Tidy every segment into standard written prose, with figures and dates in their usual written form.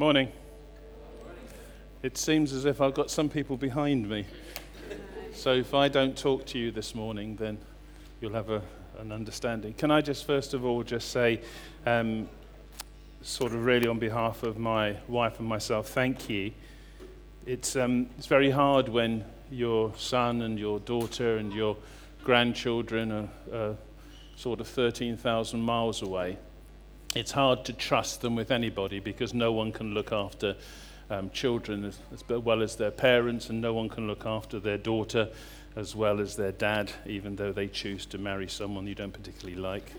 Morning. It seems as if I've got some people behind me. So if I don't talk to you this morning, then you'll have an understanding. Can I just first of all just say, sort of really on behalf of my wife and myself, thank you. It's very hard when your son and your daughter and your grandchildren are sort of 13,000 miles away. It's hard to trust them with anybody because no one can look after children as well as their parents, and no one can look after their daughter as well as their dad, even though they choose to marry someone you don't particularly like.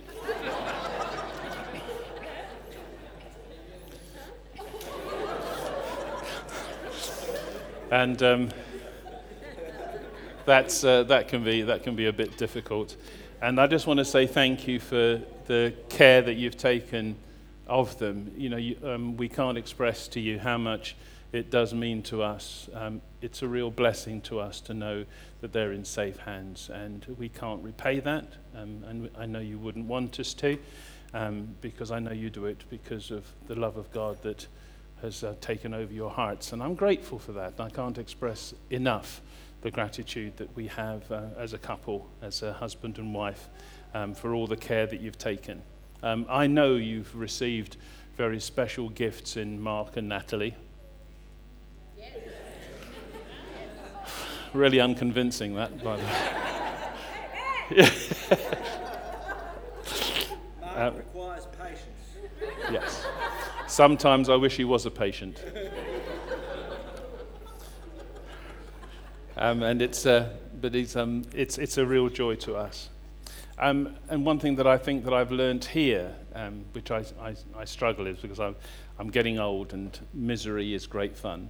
And that can be a bit difficult. And I just want to say thank you for the care that you've taken of them. You know, we can't express to you how much it does mean to us. It's a real blessing to us to know that they're in safe hands, and we can't repay that. And I know you wouldn't want us to, because I know you do it because of the love of God that has taken over your hearts. And I'm grateful for that. I can't express enough the gratitude that we have as a couple, as a husband and wife, for all the care that you've taken. I know you've received very special gifts in Mark and Natalie. Yes. Really unconvincing, that, by the way. Mark requires patience. Yes. Sometimes I wish he was a patient. And it's a real joy to us. And one thing that I think that I've learned here, which I struggle is because I'm getting old and misery is great fun,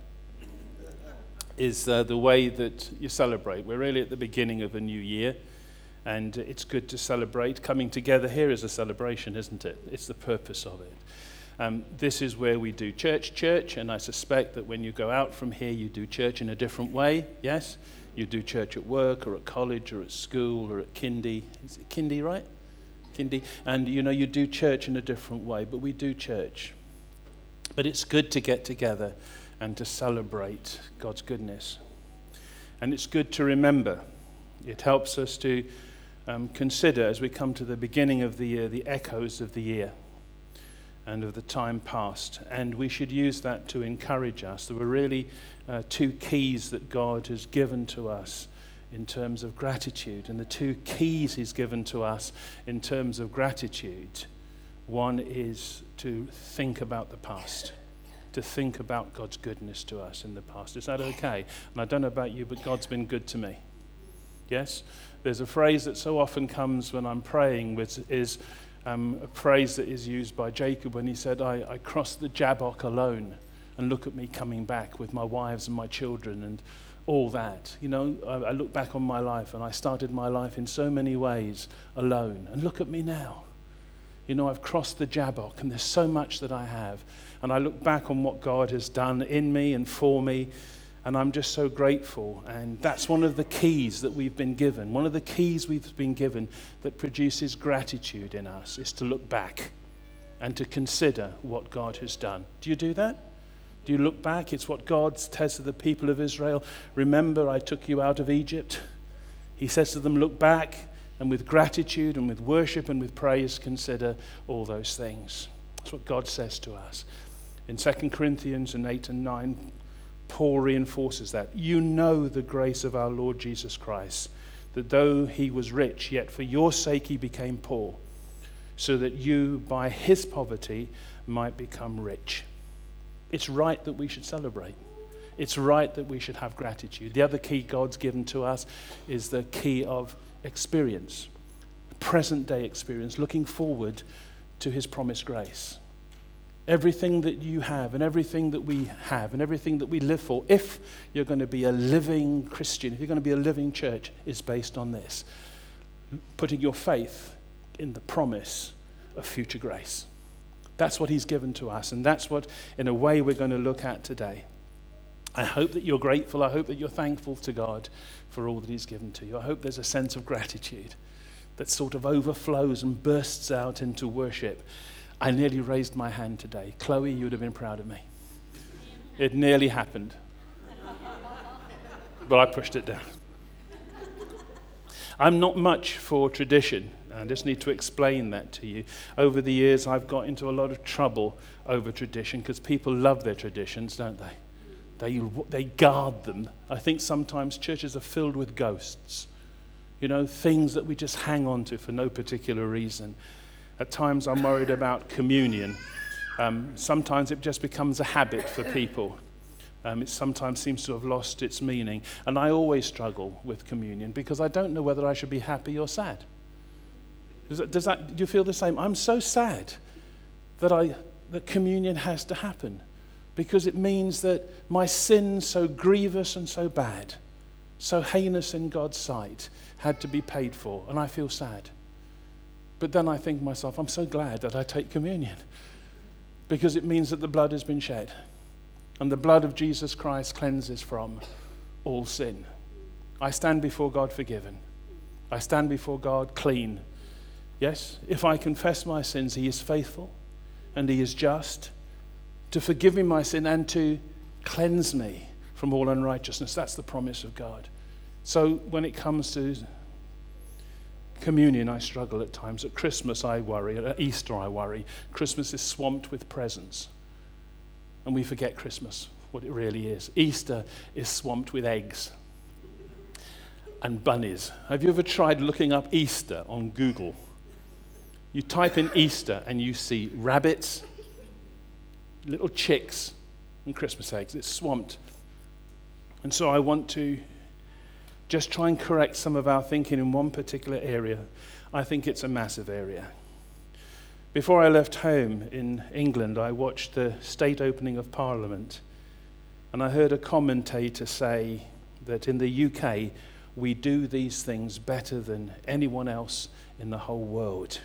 is the way that you celebrate. We're really at the beginning of a new year, and it's good to celebrate. Coming together here is a celebration, isn't it? It's the purpose of it. This is where we do church, and I suspect that when you go out from here, you do church in a different way, yes? You do church at work or at college or at school or at kindy. Is it kindy, right? Kindy. And, you know, you do church in a different way, but we do church. But it's good to get together and to celebrate God's goodness. And it's good to remember. It helps us to consider, as we come to the beginning of the year, the echoes of the year and of the time past, and we should use that to encourage us. There were really two keys that God has given to us in terms of gratitude, and the two keys he's given to us in terms of gratitude, one is to think about the past, to think about God's goodness to us in the past. Is that okay? And I don't know about you, but God's been good to me. Yes? There's a phrase that so often comes when I'm praying, which is a phrase that is used by Jacob when he said, I crossed the Jabbok alone, and look at me coming back with my wives and my children and all that. You know, I look back on my life, and I started my life in so many ways alone, and look at me now. You know, I've crossed the Jabbok, and there's so much that I have. And I look back on what God has done in me and for me, and I'm just so grateful. And that's one of the keys that we've been given. One of the keys we've been given that produces gratitude in us is to look back and to consider what God has done. Do you do that? Do you look back? It's what God says to the people of Israel. Remember, I took you out of Egypt. He says to them, look back, and with gratitude and with worship and with praise, consider all those things. That's what God says to us. In 2 Corinthians 8 and 9, Paul reinforces that. You know the grace of our Lord Jesus Christ, that though he was rich, yet for your sake he became poor, so that you by his poverty might become rich. It's right that we should celebrate. It's right that we should have gratitude. The other key God's given to us is the key of experience, present day experience, looking forward to his promised grace. Everything that you have and everything that we have and everything that we live for, if you're going to be a living Christian, if you're going to be a living church, is based on this. Putting your faith in the promise of future grace. That's what he's given to us, and that's what, in a way, we're going to look at today. I hope that you're grateful. I hope that you're thankful to God for all that he's given to you. I hope there's a sense of gratitude that sort of overflows and bursts out into worship. I nearly raised my hand today. Chloe, you would have been proud of me. It nearly happened. But I pushed it down. I'm not much for tradition. I just need to explain that to you. Over the years, I've got into a lot of trouble over tradition because people love their traditions, don't they? They guard them. I think sometimes churches are filled with ghosts. You know, things that we just hang on to for no particular reason. At times, I'm worried about communion. Sometimes it just becomes a habit for people. It sometimes seems to have lost its meaning. And I always struggle with communion because I don't know whether I should be happy or sad. Do you feel the same? I'm so sad that communion has to happen because it means that my sin, so grievous and so bad, so heinous in God's sight, had to be paid for, and I feel sad. But then I think to myself, I'm so glad that I take communion because it means that the blood has been shed and the blood of Jesus Christ cleanses from all sin. I stand before God forgiven. I stand before God clean. Yes, if I confess my sins, he is faithful and he is just to forgive me my sin and to cleanse me from all unrighteousness. That's the promise of God. So when it comes to communion, I struggle at times. At Christmas, I worry. At Easter, I worry. Christmas is swamped with presents. And we forget Christmas, what it really is. Easter is swamped with eggs and bunnies. Have you ever tried looking up Easter on Google? You type in Easter and you see rabbits, little chicks, and Christmas eggs. It's swamped. And so I want to just try and correct some of our thinking in one particular area. I think it's a massive area. Before I left home in England, I watched the state opening of Parliament, and I heard a commentator say that in the UK, we do these things better than anyone else in the whole world.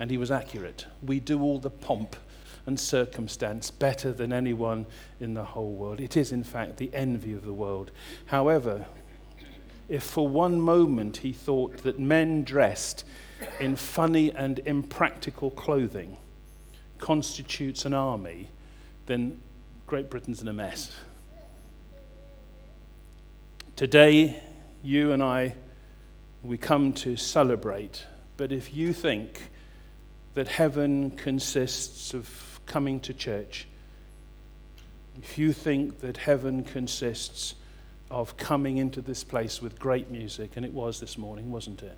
And he was accurate. We do all the pomp and circumstance better than anyone in the whole world. It is, in fact, the envy of the world. However, if for one moment he thought that men dressed in funny and impractical clothing constitutes an army, then Great Britain's in a mess. Today, you and I, we come to celebrate. But if you think that heaven consists of coming to church, if you think that heaven consists of coming into this place with great music, and it was this morning, wasn't it?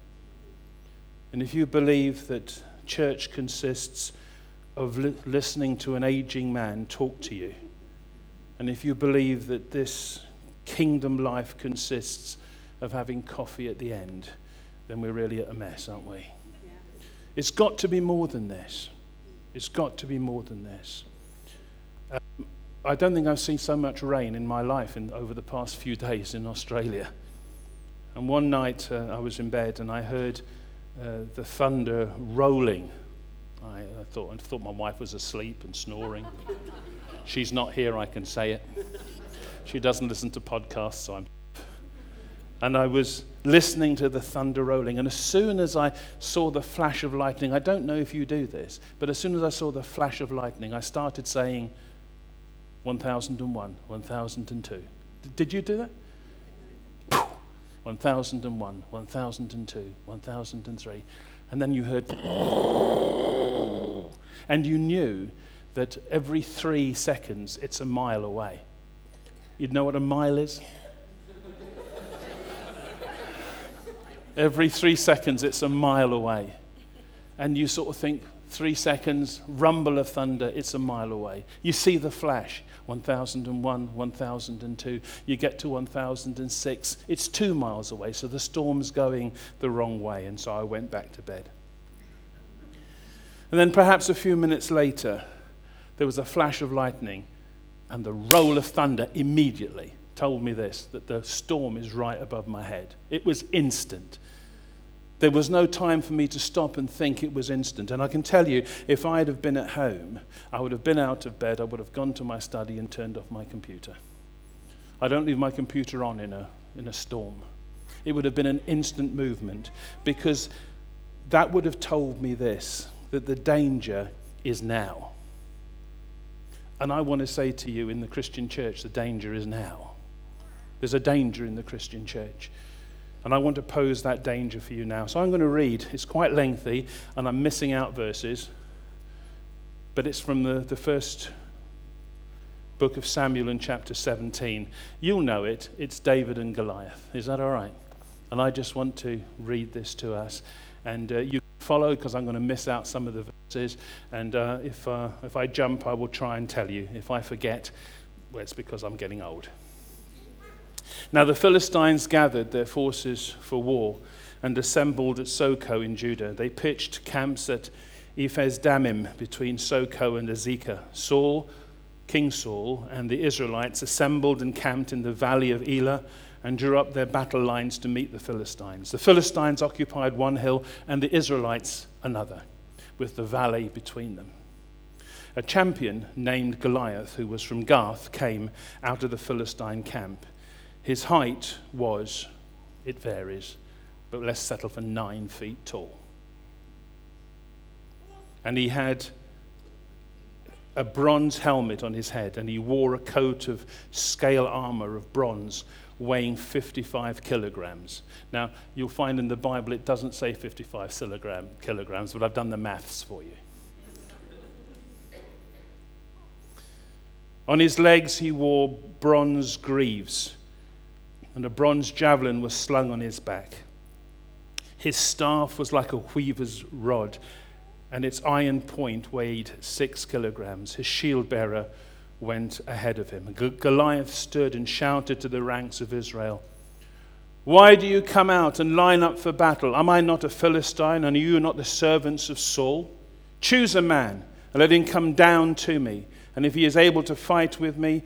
And if you believe that church consists of listening to an aging man talk to you, and if you believe that this kingdom life consists of having coffee at the end, then we're really at a mess, aren't we? Yeah. It's got to be more than this. It's got to be more than this. I don't think I've seen so much rain in my life over the past few days in Australia. And one night I was in bed and I heard the thunder rolling. I thought my wife was asleep and snoring. She's not here, I can say it. She doesn't listen to podcasts, so I'm... And I was listening to the thunder rolling. And as soon as I saw the flash of lightning, I don't know if you do this, but as soon as I saw the flash of lightning, I started saying 1,001, 1,002. Did you do that? 1,001, 1,002, 1,003. And then you heard, and you knew that every 3 seconds, it's a mile away. You'd know what a mile is? Every 3 seconds, it's a mile away. And you sort of think, 3 seconds, rumble of thunder, it's a mile away. You see the flash, 1,001, 1,002. You get to 1,006, it's 2 miles away, so the storm's going the wrong way. And so I went back to bed. And then perhaps a few minutes later, there was a flash of lightning, and the roll of thunder immediately told me this, that the storm is right above my head. It was instant. There was no time for me to stop and think. It was instant. And I can tell you, if I'd have been at home, I would have been out of bed, I would have gone to my study and turned off my computer. I don't leave my computer on in a storm. It would have been an instant movement, because that would have told me this, that the danger is now. And I want to say to you, in the Christian church, the danger is now. There's a danger in the Christian church. And I want to pose that danger for you now. So I'm going to read. It's quite lengthy, and I'm missing out verses. But it's from the first book of Samuel in chapter 17. You'll know it. It's David and Goliath. Is that all right? And I just want to read this to us. And you follow, because I'm going to miss out some of the verses. And if I jump, I will try and tell you. If I forget, well, it's because I'm getting old. Now the Philistines gathered their forces for war and assembled at Socoh in Judah. They pitched camps at Ephes Damim between Socoh and Azekah. Saul, King Saul, and the Israelites assembled and camped in the valley of Elah and drew up their battle lines to meet the Philistines. The Philistines occupied one hill and the Israelites another, with the valley between them. A champion named Goliath, who was from Gath, came out of the Philistine camp. His height was, it varies, but let's settle for 9 feet tall. And he had a bronze helmet on his head, and he wore a coat of scale armor of bronze weighing 55 kilograms. Now, you'll find in the Bible it doesn't say 55 kilograms, but I've done the maths for you. On his legs he wore bronze greaves, and a bronze javelin was slung on his back. His staff was like a weaver's rod, and its iron point weighed 6 kilograms. His shield-bearer went ahead of him. Goliath stood and shouted to the ranks of Israel, "Why do you come out and line up for battle? Am I not a Philistine, and are you not the servants of Saul? Choose a man, and let him come down to me, and if he is able to fight with me,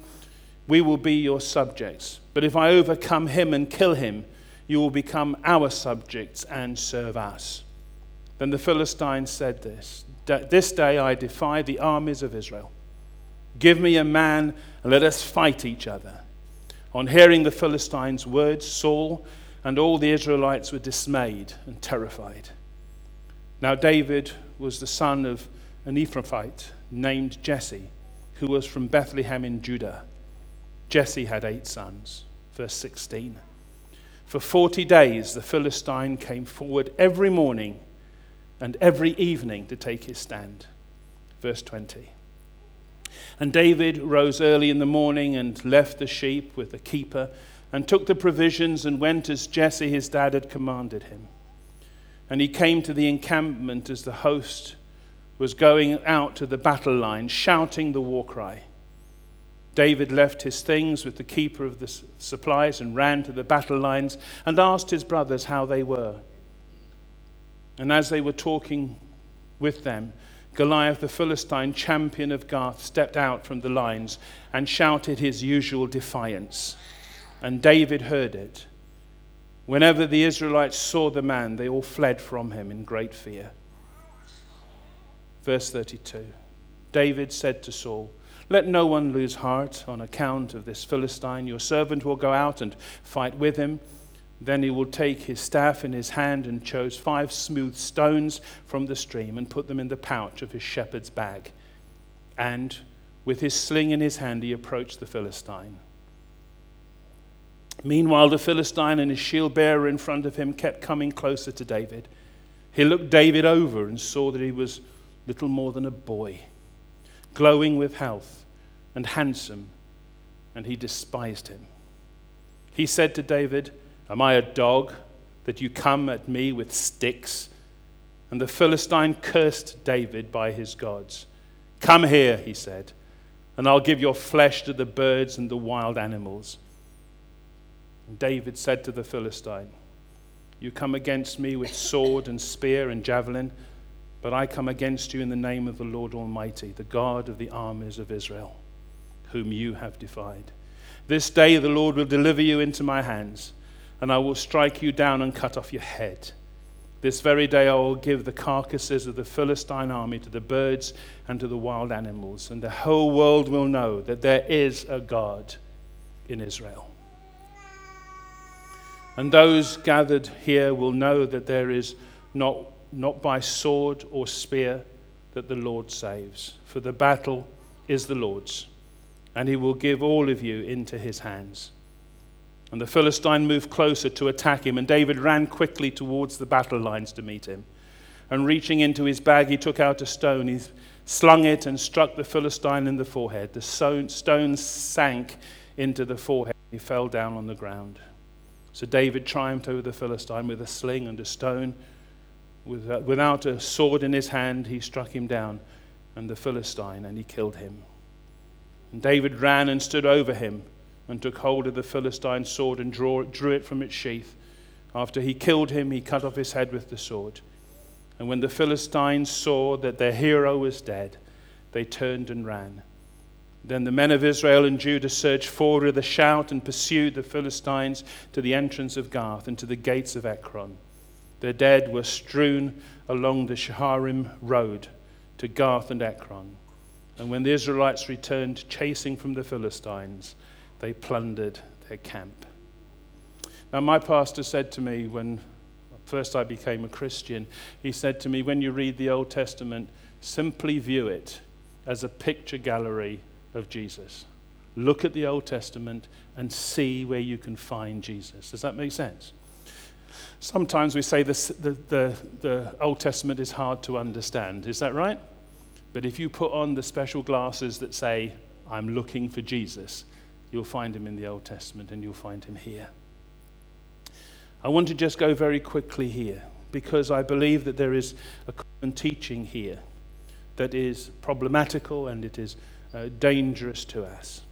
we will be your subjects. But if I overcome him and kill him, you will become our subjects and serve us." Then the Philistines said this, "This day I defy the armies of Israel. Give me a man, and let us fight each other." On hearing the Philistines' words, Saul and all the Israelites were dismayed and terrified. Now David was the son of an Ephrathite named Jesse, who was from Bethlehem in Judah. Jesse had 8 sons. Verse 16. For 40 days the Philistine came forward every morning and every evening to take his stand. Verse 20. And David rose early in the morning and left the sheep with the keeper and took the provisions and went as Jesse his dad had commanded him. And he came to the encampment as the host was going out to the battle line, shouting the war cry. David left his things with the keeper of the supplies and ran to the battle lines and asked his brothers how they were. And as they were talking with them, Goliath, the Philistine champion of Gath, stepped out from the lines and shouted his usual defiance. And David heard it. Whenever the Israelites saw the man, they all fled from him in great fear. Verse 32. David said to Saul, "Let no one lose heart on account of this Philistine. Your servant will go out and fight with him." Then he will take his staff in his hand and chose 5 smooth stones from the stream and put them in the pouch of his shepherd's bag. And with his sling in his hand, he approached the Philistine. Meanwhile, the Philistine and his shield-bearer in front of him kept coming closer to David. He looked David over and saw that he was little more than a boy, glowing with health and handsome, and he despised him. He said to David, "Am I a dog that you come at me with sticks?" And the Philistine cursed David by his gods. "Come here," he said, "and I'll give your flesh to the birds and the wild animals." And David said to the Philistine, "You come against me with sword and spear and javelin, but I come against you in the name of the Lord Almighty, the God of the armies of Israel, whom you have defied. This day the Lord will deliver you into my hands, and I will strike you down and cut off your head. This very day I will give the carcasses of the Philistine army to the birds and to the wild animals, and the whole world will know that there is a God in Israel. And those gathered here will know that there is not by sword or spear that the Lord saves, for the battle is the Lord's, and he will give all of you into his hands." And the Philistine moved closer to attack him, and David ran quickly towards the battle lines to meet him. And reaching into his bag, he took out a stone. He slung it and struck the Philistine in the forehead. The stone sank into the forehead. He fell down on the ground. So David triumphed over the Philistine with a sling and a stone. Without a sword in his hand, he struck him down, and the Philistine, and he killed him. And David ran and stood over him and took hold of the Philistine's sword and drew it from its sheath. After he killed him, he cut off his head with the sword. And when the Philistines saw that their hero was dead, they turned and ran. Then the men of Israel and Judah surged forward with a shout and pursued the Philistines to the entrance of Gath and to the gates of Ekron. Their dead were strewn along the Shaharim road to Gath and Ekron. And when the Israelites returned, chasing from the Philistines, they plundered their camp. Now, my pastor said to me when first I became a Christian, he said to me, "When you read the Old Testament, simply view it as a picture gallery of Jesus. Look at the Old Testament and see where you can find Jesus." Does that make sense? Sometimes we say the Old Testament is hard to understand. Is that right? But if you put on the special glasses that say, "I'm looking for Jesus," you'll find him in the Old Testament, and you'll find him here. I want to just go very quickly here, because I believe that there is a common teaching here that is problematical and it is dangerous to us.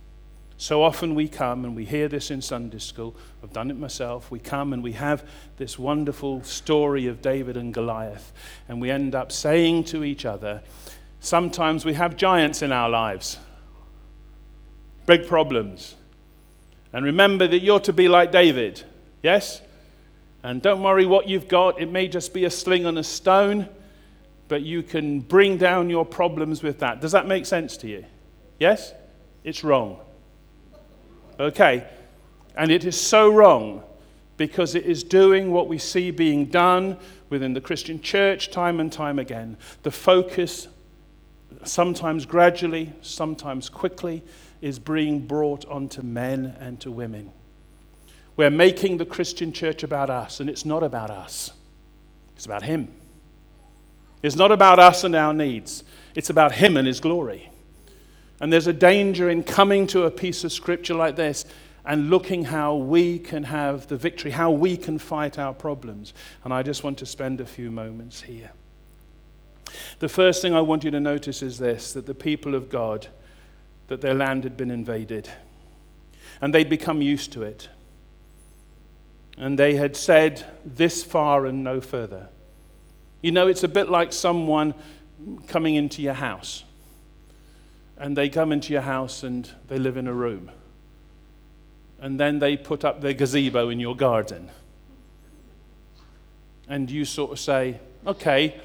So often we come and we hear this in Sunday school. I've done it myself. We come and we have this wonderful story of David and Goliath, and we end up saying to each other, sometimes we have giants in our lives, big problems. And remember that you're to be like David, yes? And don't worry what you've got. It may just be a sling and a stone, but you can bring down your problems with that. Does that make sense to you? Yes? It's wrong. Okay. And it is so wrong because it is doing what we see being done within the Christian church time and time again. The focus, sometimes gradually, sometimes quickly, is being brought onto men and to women. We're making the Christian church about us, and it's not about us. It's about him. It's not about us and our needs. It's about him and his glory. And there's a danger in coming to a piece of scripture like this and looking how we can have the victory, how we can fight our problems. And I just want to spend a few moments here. The first thing I want you to notice is this, that the people of God, that their land had been invaded. And they'd become used to it. And they had said, "This far and no further." You know, it's a bit like someone coming into your house. And they come into your house and they live in a room. And then they put up their gazebo in your garden. And you sort of say, "Okay,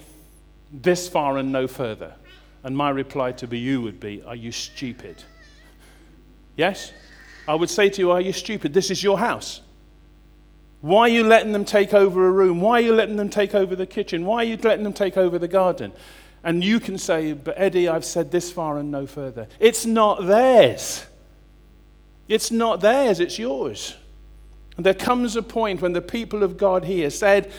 this far and no further." And my reply to you would be, "Are you stupid?" Yes? I would say to you, "Are you stupid? This is your house. Why are you letting them take over a room? Why are you letting them take over the kitchen? Why are you letting them take over the garden?" And you can say, "But Eddie, I've said this far and no further." It's not theirs. It's not theirs, it's yours. And there comes a point when the people of God here said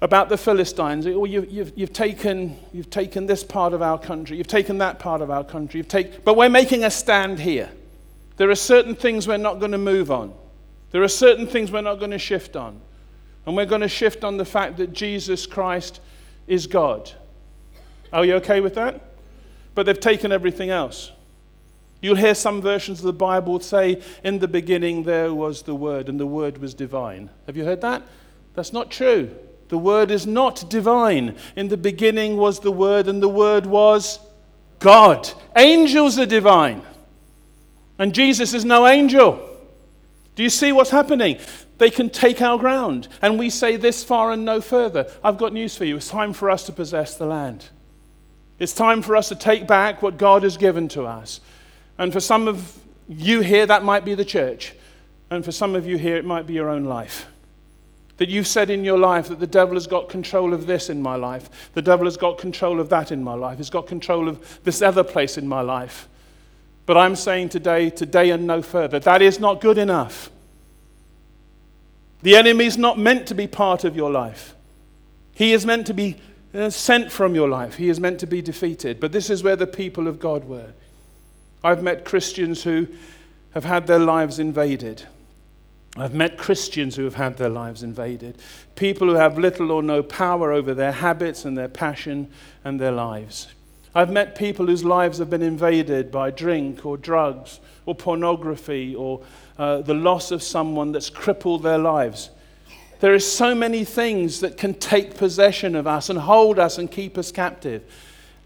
about the Philistines, "Oh, you've taken this part of our country, you've taken that part of our country, but we're making a stand here. There are certain things we're not going to move on. There are certain things we're not going to shift on. And we're going to shift on the fact that Jesus Christ is God." Are you okay with that? But they've taken everything else. You'll hear some versions of the Bible say, "In the beginning there was the Word, and the Word was divine." Have you heard that? That's not true. The Word is not divine. In the beginning was the Word, and the Word was God. Angels are divine. And Jesus is no angel. Do you see what's happening? They can take our ground, and we say this far and no further. I've got news for you. It's time for us to possess the land. It's time for us to take back what God has given to us. And for some of you here, that might be the church. And for some of you here, it might be your own life. that you've said in your life that the devil has got control of this in my life, the devil has got control of that in my life, he's got control of this other place in my life. But I'm saying today and no further, that is not good enough. The enemy's not meant to be part of your life. He is meant to be sent from your life. He is meant to be defeated. But this is where the people of God were. I've met Christians who have had their lives invaded. People who have little or no power over their habits and their passion and their lives. I've met people whose lives have been invaded by drink or drugs or pornography or the loss of someone that's crippled their lives. There is so many things that can take possession of us and hold us and keep us captive.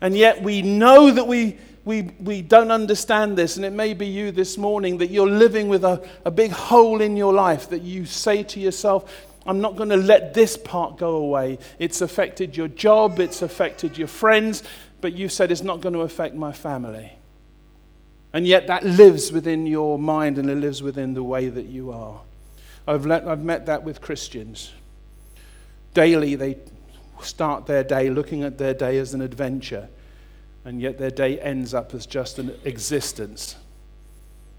And yet we know that we don't understand this, and it may be you this morning that you're living with a big hole in your life that you say to yourself, I'm not going to let this part go away. It's affected your job, it's affected your friends, but you said it's not going to affect my family. And yet that lives within your mind and it lives within the way that you are. I've met that with Christians. Daily they start their day looking at their day as an adventure, and yet their day ends up as just an existence.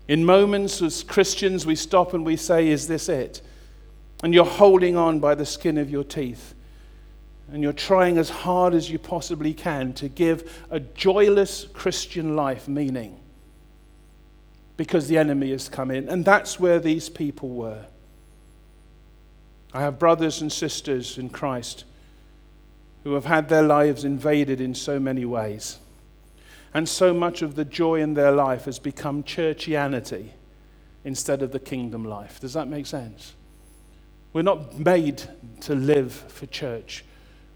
In moments as Christians we stop and we say, is this it? And you're holding on by the skin of your teeth. And you're trying as hard as you possibly can to give a joyless Christian life meaning, because the enemy has come in. And that's where these people were. I have brothers and sisters in Christ who have had their lives invaded in so many ways. And so much of the joy in their life has become churchianity instead of the kingdom life. Does that make sense? We're not made to live for church.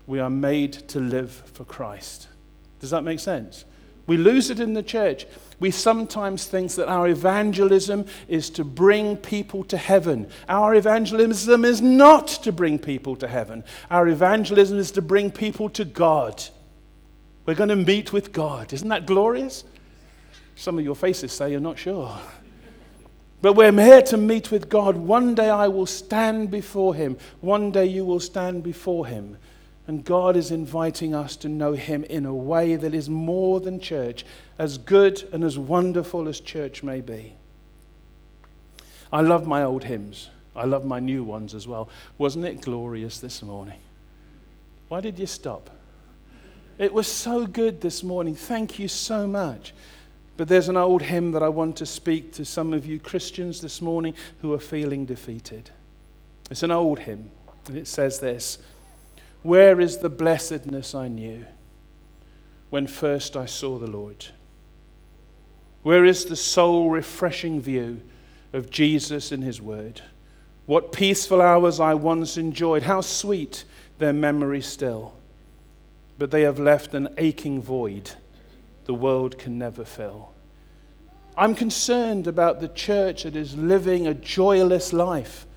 We are made to live for Christ. Does that make sense? We lose it in the church. We sometimes think that our evangelism is to bring people to heaven. Our evangelism is not to bring people to heaven. Our evangelism is to bring people to God. We're going to meet with God. Isn't that glorious? Some of your faces say you're not sure. But we're here to meet with God. One day I will stand before him. One day you will stand before him. And God is inviting us to know him in a way that is more than church, as good and as wonderful as church may be. I love my old hymns. I love my new ones as well. Wasn't it glorious this morning? Why did you stop? It was so good this morning. Thank you so much. But there's an old hymn that I want to speak to some of you Christians this morning who are feeling defeated. It's an old hymn, and it says this: where is the blessedness I knew when first I saw the Lord? Where is the soul refreshing view of Jesus in his word? What peaceful hours I once enjoyed, how sweet their memory still. But they have left an aching void the world can never fill. I'm concerned about the church that is living a joyless life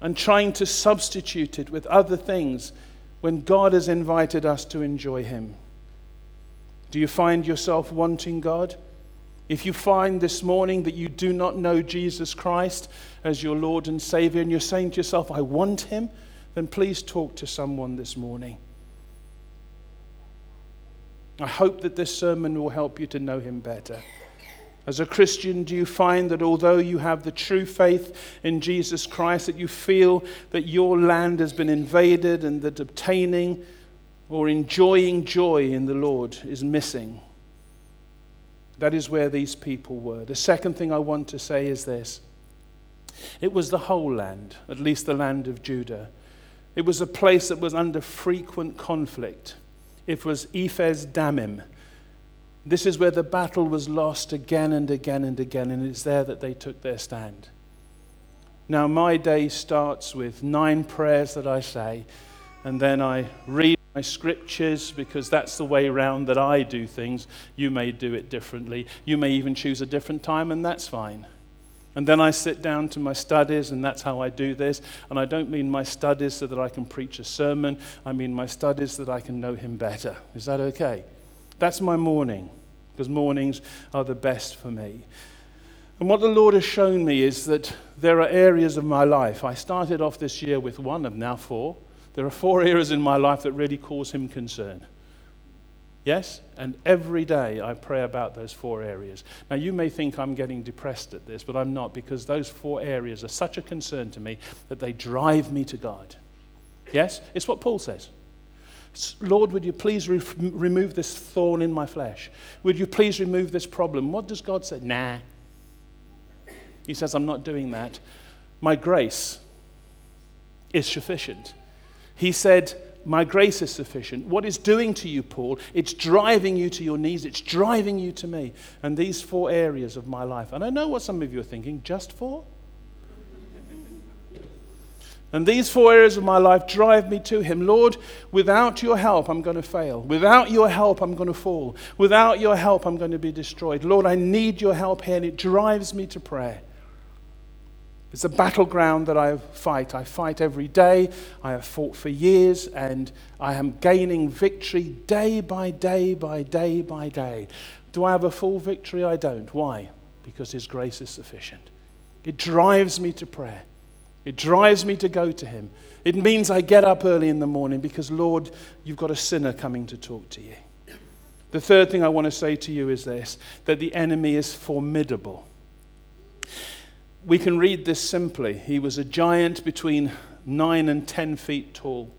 and trying to substitute it with other things when God has invited us to enjoy him. Do you find yourself wanting God? If you find this morning that you do not know Jesus Christ as your Lord and Savior, and you're saying to yourself, I want him, then please talk to someone this morning. I hope that this sermon will help you to know him better. As a Christian, do you find that although you have the true faith in Jesus Christ, that you feel that your land has been invaded and that obtaining or enjoying joy in the Lord is missing? That is where these people were. The second thing I want to say is this. It was the whole land, at least the land of Judah. It was a place that was under frequent conflict. It was Ephes Damim. This is where the battle was lost again and again and again, and it's there that they took their stand. Now, my day starts with 9 prayers that I say, and then I read my scriptures, because that's the way round that I do things. You may do it differently. You may even choose a different time, and that's fine. And then I sit down to my studies, and that's how I do this. And I don't mean my studies so that I can preach a sermon. I mean my studies so that I can know him better. Is that okay? That's my morning, because mornings are the best for me. And what the Lord has shown me is that there are areas of my life. I started off this year with one and now four. There are four areas in my life that really cause him concern. Yes? And every day I pray about those four areas. Now you may think I'm getting depressed at this, but I'm not, because those four areas are such a concern to me that they drive me to God. Yes? It's what Paul says. Lord, would you please remove this thorn in my flesh? Would you please remove this problem? What does God say? Nah. He says, I'm not doing that. My grace is sufficient. He said, my grace is sufficient. What it's doing to you, Paul, it's driving you to your knees. It's driving you to me. And these four areas of my life. And I know what some of you are thinking, just four? And these four areas of my life drive me to him. Lord, without your help, I'm going to fail. Without your help, I'm going to fall. Without your help, I'm going to be destroyed. Lord, I need your help here, and it drives me to prayer. It's a battleground that I fight. I fight every day. I have fought for years, and I am gaining victory day by day by day by day. Do I have a full victory? I don't. Why? Because his grace is sufficient. It drives me to prayer. It drives me to go to him. It means I get up early in the morning because, Lord, you've got a sinner coming to talk to you. The third thing I want to say to you is this, that the enemy is formidable. We can read this simply. He was a giant between 9 and 10 feet tall.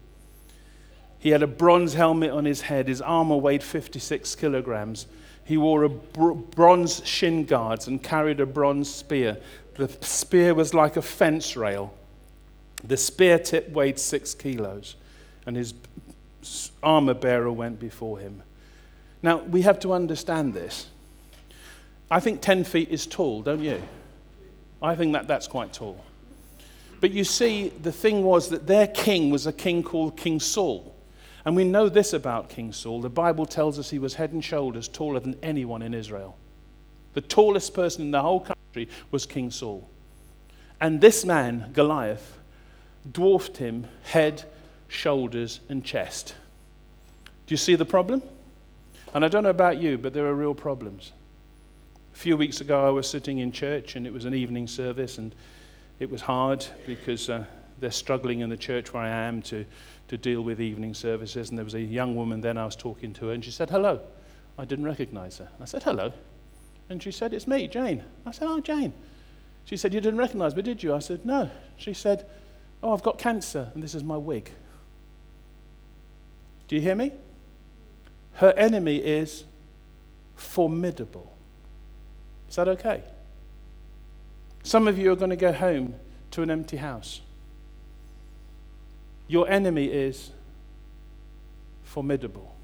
He had a bronze helmet on his head. His armor weighed 56 kilograms. He wore a bronze shin guards and carried a bronze spear. The spear was like a fence rail. The spear tip weighed 6 kilos, and his armor bearer went before him. Now, we have to understand this. I think 10 feet is tall, don't you? I think that's quite tall. But you see, the thing was that their king was a king called King Saul. And we know this about King Saul. The Bible tells us he was head and shoulders taller than anyone in Israel. The tallest person in the whole country was King Saul. And this man, Goliath, dwarfed him head, shoulders, and chest. Do you see the problem? And I don't know about you, but there are real problems. A few weeks ago, I was sitting in church, and it was an evening service, and it was hard because they're struggling in the church where I am to deal with evening services. And there was a young woman then I was talking to her, and she said, hello. I didn't recognize her. I said, hello. And she said, it's me, Jane. I said, oh, Jane. She said, you didn't recognize me, did you? I said, no. She said, oh, I've got cancer, and this is my wig. Do you hear me? Her enemy is formidable. Is that okay? Some of you are going to go home to an empty house. Your enemy is formidable.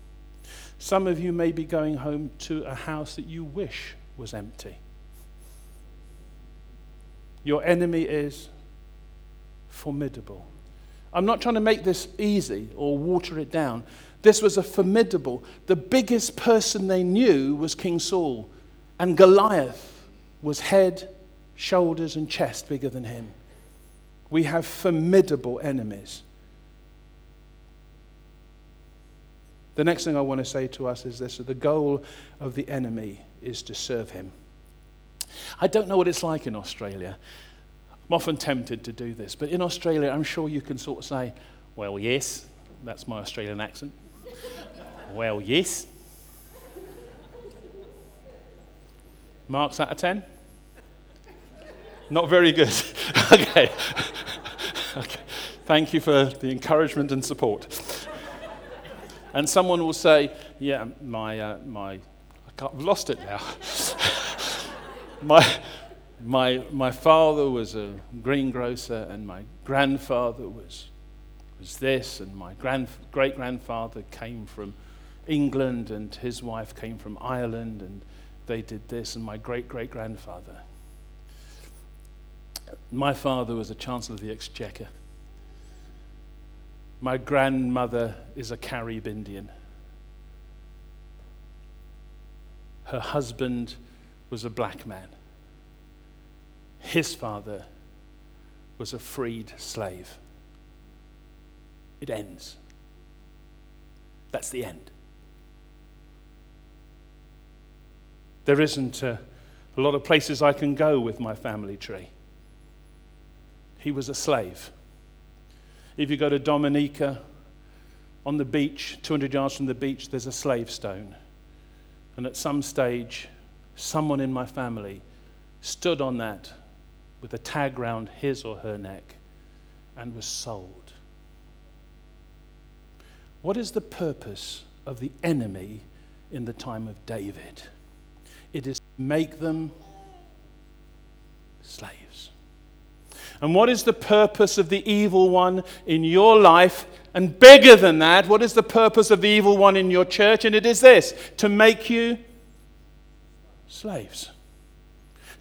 Some of you may be going home to a house that you wish was empty. Your enemy is formidable. I'm not trying to make this easy or water it down. This was a formidable. The biggest person they knew was King Saul, and Goliath was head, shoulders, and chest bigger than him. We have formidable enemies. The next thing I want to say to us is this: the goal of the enemy is to serve him. I don't know what it's like in Australia. I'm often tempted to do this, but in Australia, I'm sure you can sort of say, well, yes, that's my Australian accent. Well, yes. Marks out of 10? Not very good. Okay. Okay. Thank you for the encouragement and support. And someone will say, yeah, I've lost it now. my father was a greengrocer, and my grandfather was this, and my great-grandfather came from England, and his wife came from Ireland, and they did this, and my great-great-grandfather. My father was a Chancellor of the Exchequer. My grandmother is a Carib Indian. Her husband was a black man. His father was a freed slave. It ends. That's the end. There isn't a a lot of places I can go with my family tree. He was a slave. If you go to Dominica, on the beach, 200 yards from the beach, there's a slave stone. And at some stage, someone in my family stood on that with a tag round his or her neck and was sold. What is the purpose of the enemy in the time of David? It is to make them slaves. And what is the purpose of the evil one in your life? And bigger than that, what is the purpose of the evil one in your church? And it is this, to make you slaves.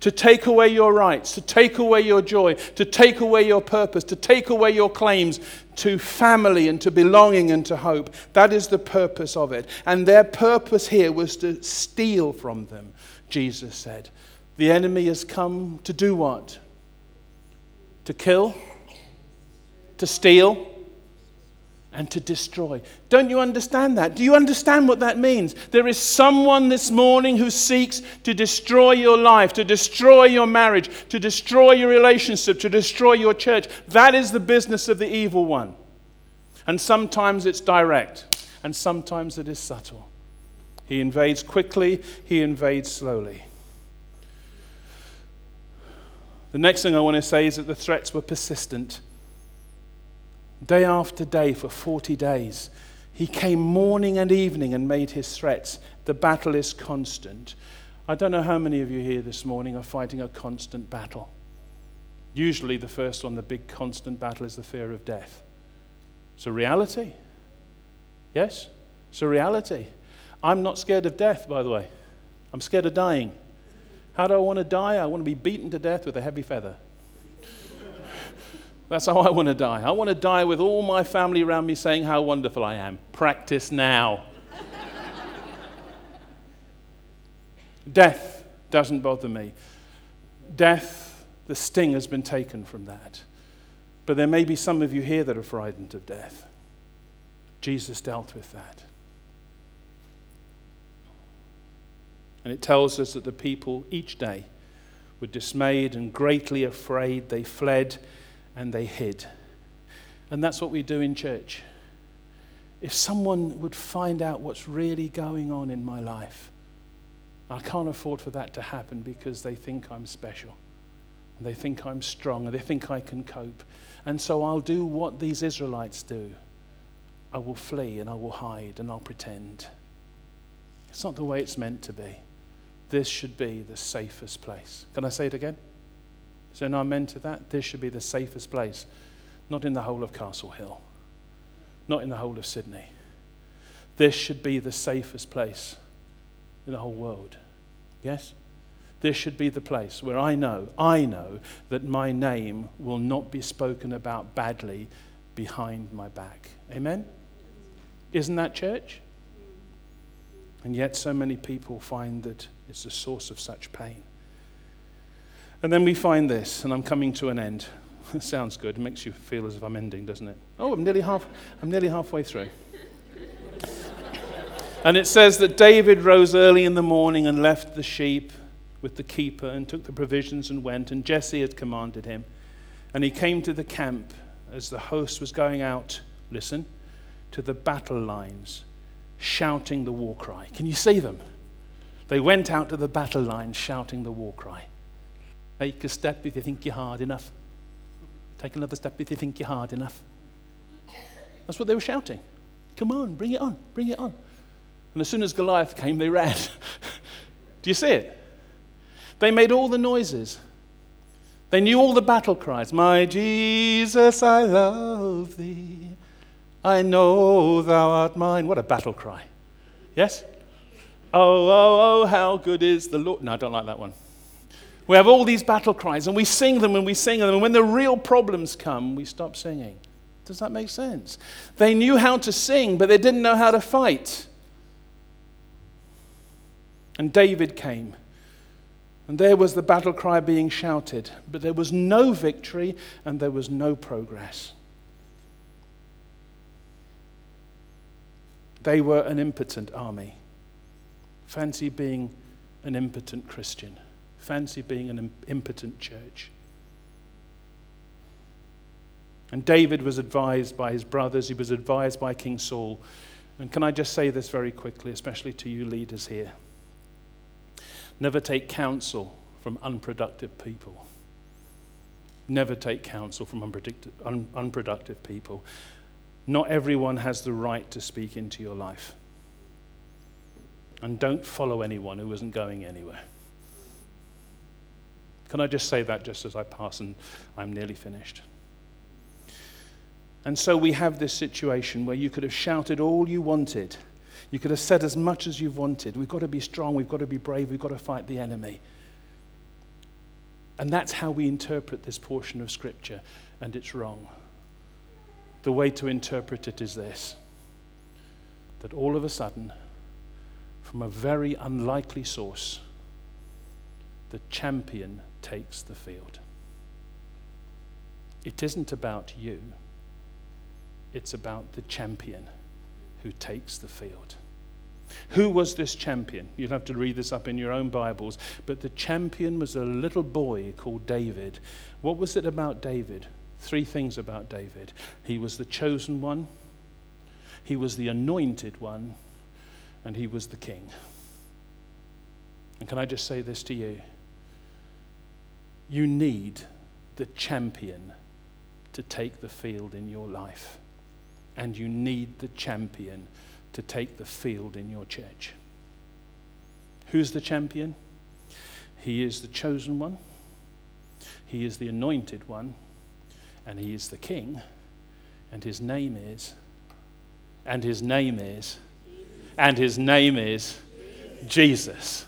To take away your rights, to take away your joy, to take away your purpose, to take away your claims to family and to belonging and to hope. That is the purpose of it. And their purpose here was to steal from them, Jesus said. The enemy has come to do what? To kill, to steal, and to destroy. Don't you understand that? Do you understand what that means? There is someone this morning who seeks to destroy your life, to destroy your marriage, to destroy your relationship, to destroy your church. That is the business of the evil one. And sometimes it's direct, and sometimes it is subtle. He invades quickly, he invades slowly. The next thing I want to say is that the threats were persistent. Day after day for 40 days, he came morning and evening and made his threats. The battle is constant. I don't know how many of you here this morning are fighting a constant battle. Usually the first one, the big constant battle, is the fear of death. It's a reality. Yes? It's a reality. I'm not scared of death, by the way. I'm scared of dying. How do I want to die? I want to be beaten to death with a heavy feather. That's how I want to die. I want to die with all my family around me saying how wonderful I am. Practice now. Death doesn't bother me. Death, the sting has been taken from that. But there may be some of you here that are frightened of death. Jesus dealt with that. And it tells us that the people each day were dismayed and greatly afraid. They fled and they hid. And that's what we do in church. If someone would find out what's really going on in my life, I can't afford for that to happen because they think I'm special. And they think I'm strong and they think I can cope. And so I'll do what these Israelites do. I will flee and I will hide and I'll pretend. It's not the way it's meant to be. This should be the safest place. Can I say it again? So an amen to that. This should be the safest place. Not in the whole of Castle Hill. Not in the whole of Sydney. This should be the safest place in the whole world. Yes? This should be the place where I know that my name will not be spoken about badly behind my back. Amen? Isn't that church? And yet so many people find that it's the source of such pain. And then we find this, and I'm coming to an end. It sounds good. It makes you feel as if I'm ending, doesn't it? Oh, I'm nearly halfway through. And it says that David rose early in the morning and left the sheep with the keeper and took the provisions and went, and Jesse had commanded him. And he came to the camp as the host was going out, listen, to the battle lines, shouting the war cry. Can you see them? They went out to the battle lines shouting the war cry. Take a step if you think you're hard enough. Take another step if you think you're hard enough. That's what they were shouting. Come on, bring it on, bring it on. And as soon as Goliath came, they ran. Do you see it? They made all the noises. They knew all the battle cries. My Jesus, I love thee. I know thou art mine. What a battle cry. Yes? Oh, oh, oh, how good is the Lord. No, I don't like that one. We have all these battle cries, and we sing them, and we sing them. And when the real problems come, we stop singing. Does that make sense? They knew how to sing, but they didn't know how to fight. And David came, and there was the battle cry being shouted, but there was no victory, and there was no progress. They were an impotent army. Fancy being an impotent Christian. fancy being an impotent church. And David was advised by his brothers. He was advised by King Saul. And can I just say this very quickly, especially to you leaders here? Never take counsel from unproductive people. Never take counsel from unproductive people. Not everyone has the right to speak into your life. And don't follow anyone who isn't going anywhere. Can I just say that just as I pass, and I'm nearly finished? And so we have this situation where you could have shouted all you wanted. You could have said as much as you've wanted. We've got to be strong. We've got to be brave. We've got to fight the enemy. And that's how we interpret this portion of Scripture, and it's wrong. The way to interpret it is this, that all of a sudden, from a very unlikely source, the champion takes the field. It isn't about you. It's about the champion who takes the field. Who was this champion? You'll have to read this up in your own Bibles. But the champion was a little boy called David. What was it about David? Three things about David. He was the chosen one, he was the anointed one, and he was the king. And can I just say this to you? You need the champion to take the field in your life. And you need the champion to take the field in your church. Who's the champion? He is the chosen one. He is the anointed one. And he is the king. And his name is, and his name is, and his name is Jesus.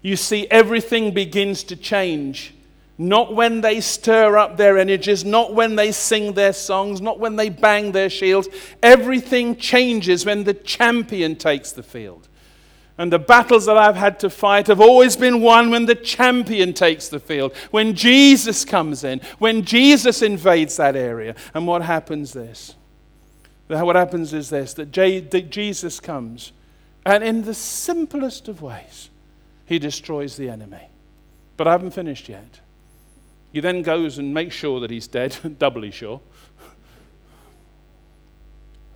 You see, everything begins to change. Not when they stir up their energies, not when they sing their songs, not when they bang their shields. Everything changes when the champion takes the field. And the battles that I've had to fight have always been won when the champion takes the field, when Jesus comes in, when Jesus invades that area. And what happens this? What happens is this, that Jesus comes, and in the simplest of ways, he destroys the enemy. But I haven't finished yet. He then goes and makes sure that he's dead, doubly sure.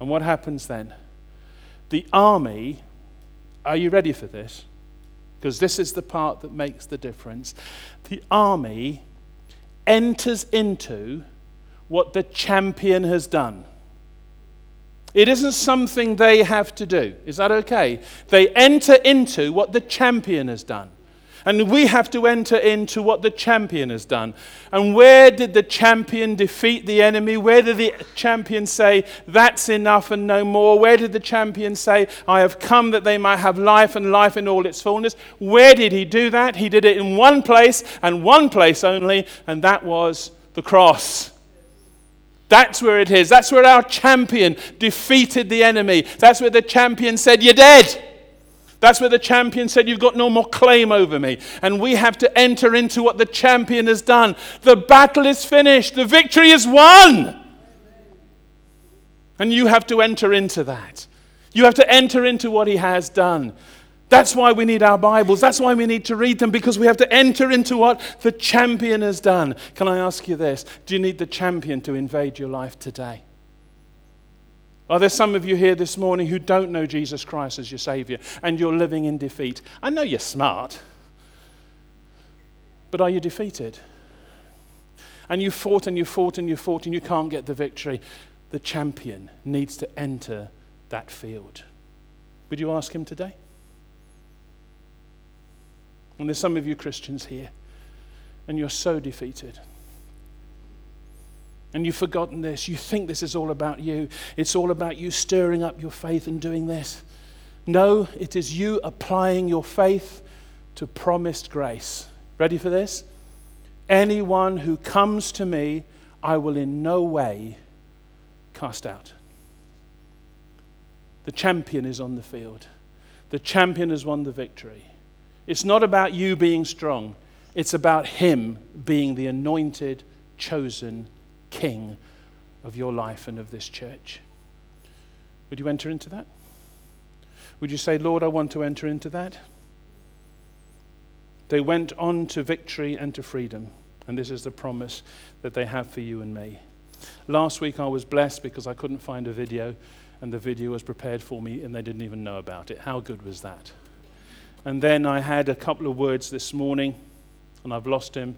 And what happens then? The army, are you ready for this? Because this is the part that makes the difference. The army enters into what the champion has done. It isn't something they have to do. Is that okay? They enter into what the champion has done. And we have to enter into what the champion has done. And where did the champion defeat the enemy? Where did the champion say, that's enough and no more? Where did the champion say, I have come that they might have life and life in all its fullness? Where did he do that? He did it in one place and one place only, and that was the cross. That's where it is. That's where our champion defeated the enemy. That's where the champion said, you're dead. That's where the champion said, you've got no more claim over me. And we have to enter into what the champion has done. The battle is finished. The victory is won. And you have to enter into that. You have to enter into what he has done. That's why we need our Bibles. That's why we need to read them, because we have to enter into what the champion has done. Can I ask you this? Do you need the champion to invade your life today? Are there some of you here this morning who don't know Jesus Christ as your Savior and you're living in defeat? I know you're smart, but are you defeated? And you fought and you fought and you fought and you can't get the victory. The champion needs to enter that field. Would you ask him today? And there's some of you Christians here and you're so defeated. And you've forgotten this. You think this is all about you. It's all about you stirring up your faith and doing this. No, it is you applying your faith to promised grace. Ready for this? Anyone who comes to me, I will in no way cast out. The champion is on the field. The champion has won the victory. It's not about you being strong. It's about him being the anointed, chosen King of your life and of this church. Would you enter into that? Would you say, Lord, I want to enter into that? They went on to victory and to freedom. And this is the promise that they have for you and me. Last week I was blessed because I couldn't find a video, and the video was prepared for me and they didn't even know about it. How good was that? And then I had a couple of words this morning, and I've lost him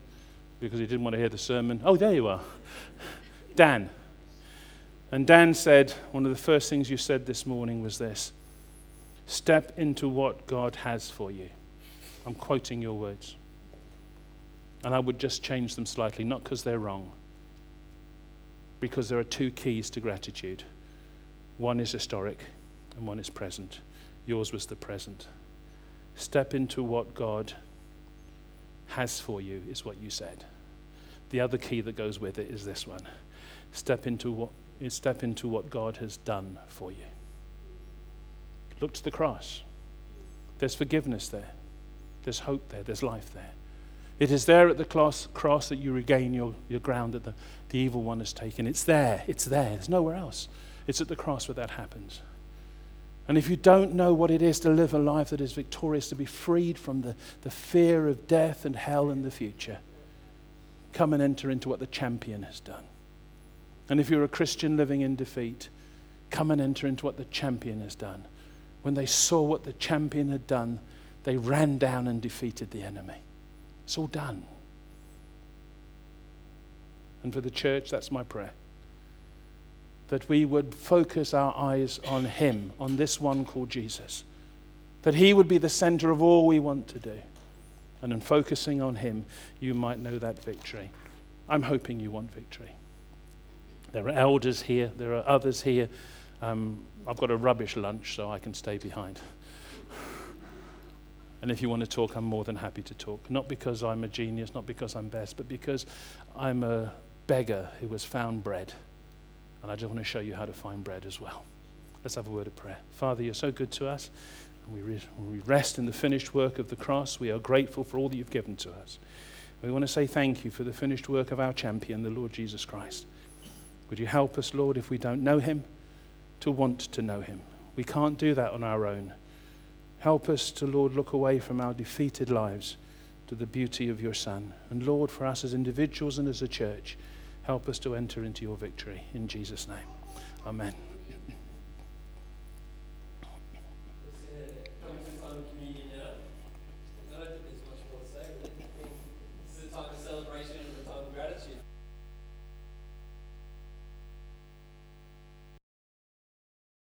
because he didn't want to hear the sermon. Oh, there you are. Dan. And Dan said, one of the first things you said this morning was this: step into what God has for you. I'm quoting your words. And I would just change them slightly, not because they're wrong, because there are two keys to gratitude. One is historic and one is present. Yours was the present. Step into what God has for you is what you said. The other key that goes with it is this one. Step into what God has done for you. Look to the cross. There's forgiveness there. There's hope there. There's life there. It is there at the cross that you regain your ground that the evil one has taken. It's there. It's there. There's nowhere else. It's at the cross where that happens. And if you don't know what it is to live a life that is victorious, to be freed from the fear of death and hell in the future, come and enter into what the champion has done. And if you're a Christian living in defeat, come and enter into what the champion has done. When they saw what the champion had done, they ran down and defeated the enemy. It's all done. And for the church, that's my prayer. That we would focus our eyes on him, on this one called Jesus. That he would be the center of all we want to do. And in focusing on him, you might know that victory. I'm hoping you want victory. There are elders here. There are others here. I've got a rubbish lunch, so I can stay behind. And if you want to talk, I'm more than happy to talk. Not because I'm a genius, not because I'm best, but because I'm a beggar who was found bread. And I just want to show you how to find bread as well. Let's have a word of prayer. Father, you're so good to us. We rest in the finished work of the cross. We are grateful for all that you've given to us. We want to say thank you for the finished work of our champion, the Lord Jesus Christ. Would you help us, Lord, if we don't know him, to want to know him? We can't do that on our own. Help us to, Lord, look away from our defeated lives to the beauty of your Son. And, Lord, for us as individuals and as a church, help us to enter into your victory. In Jesus' name, amen.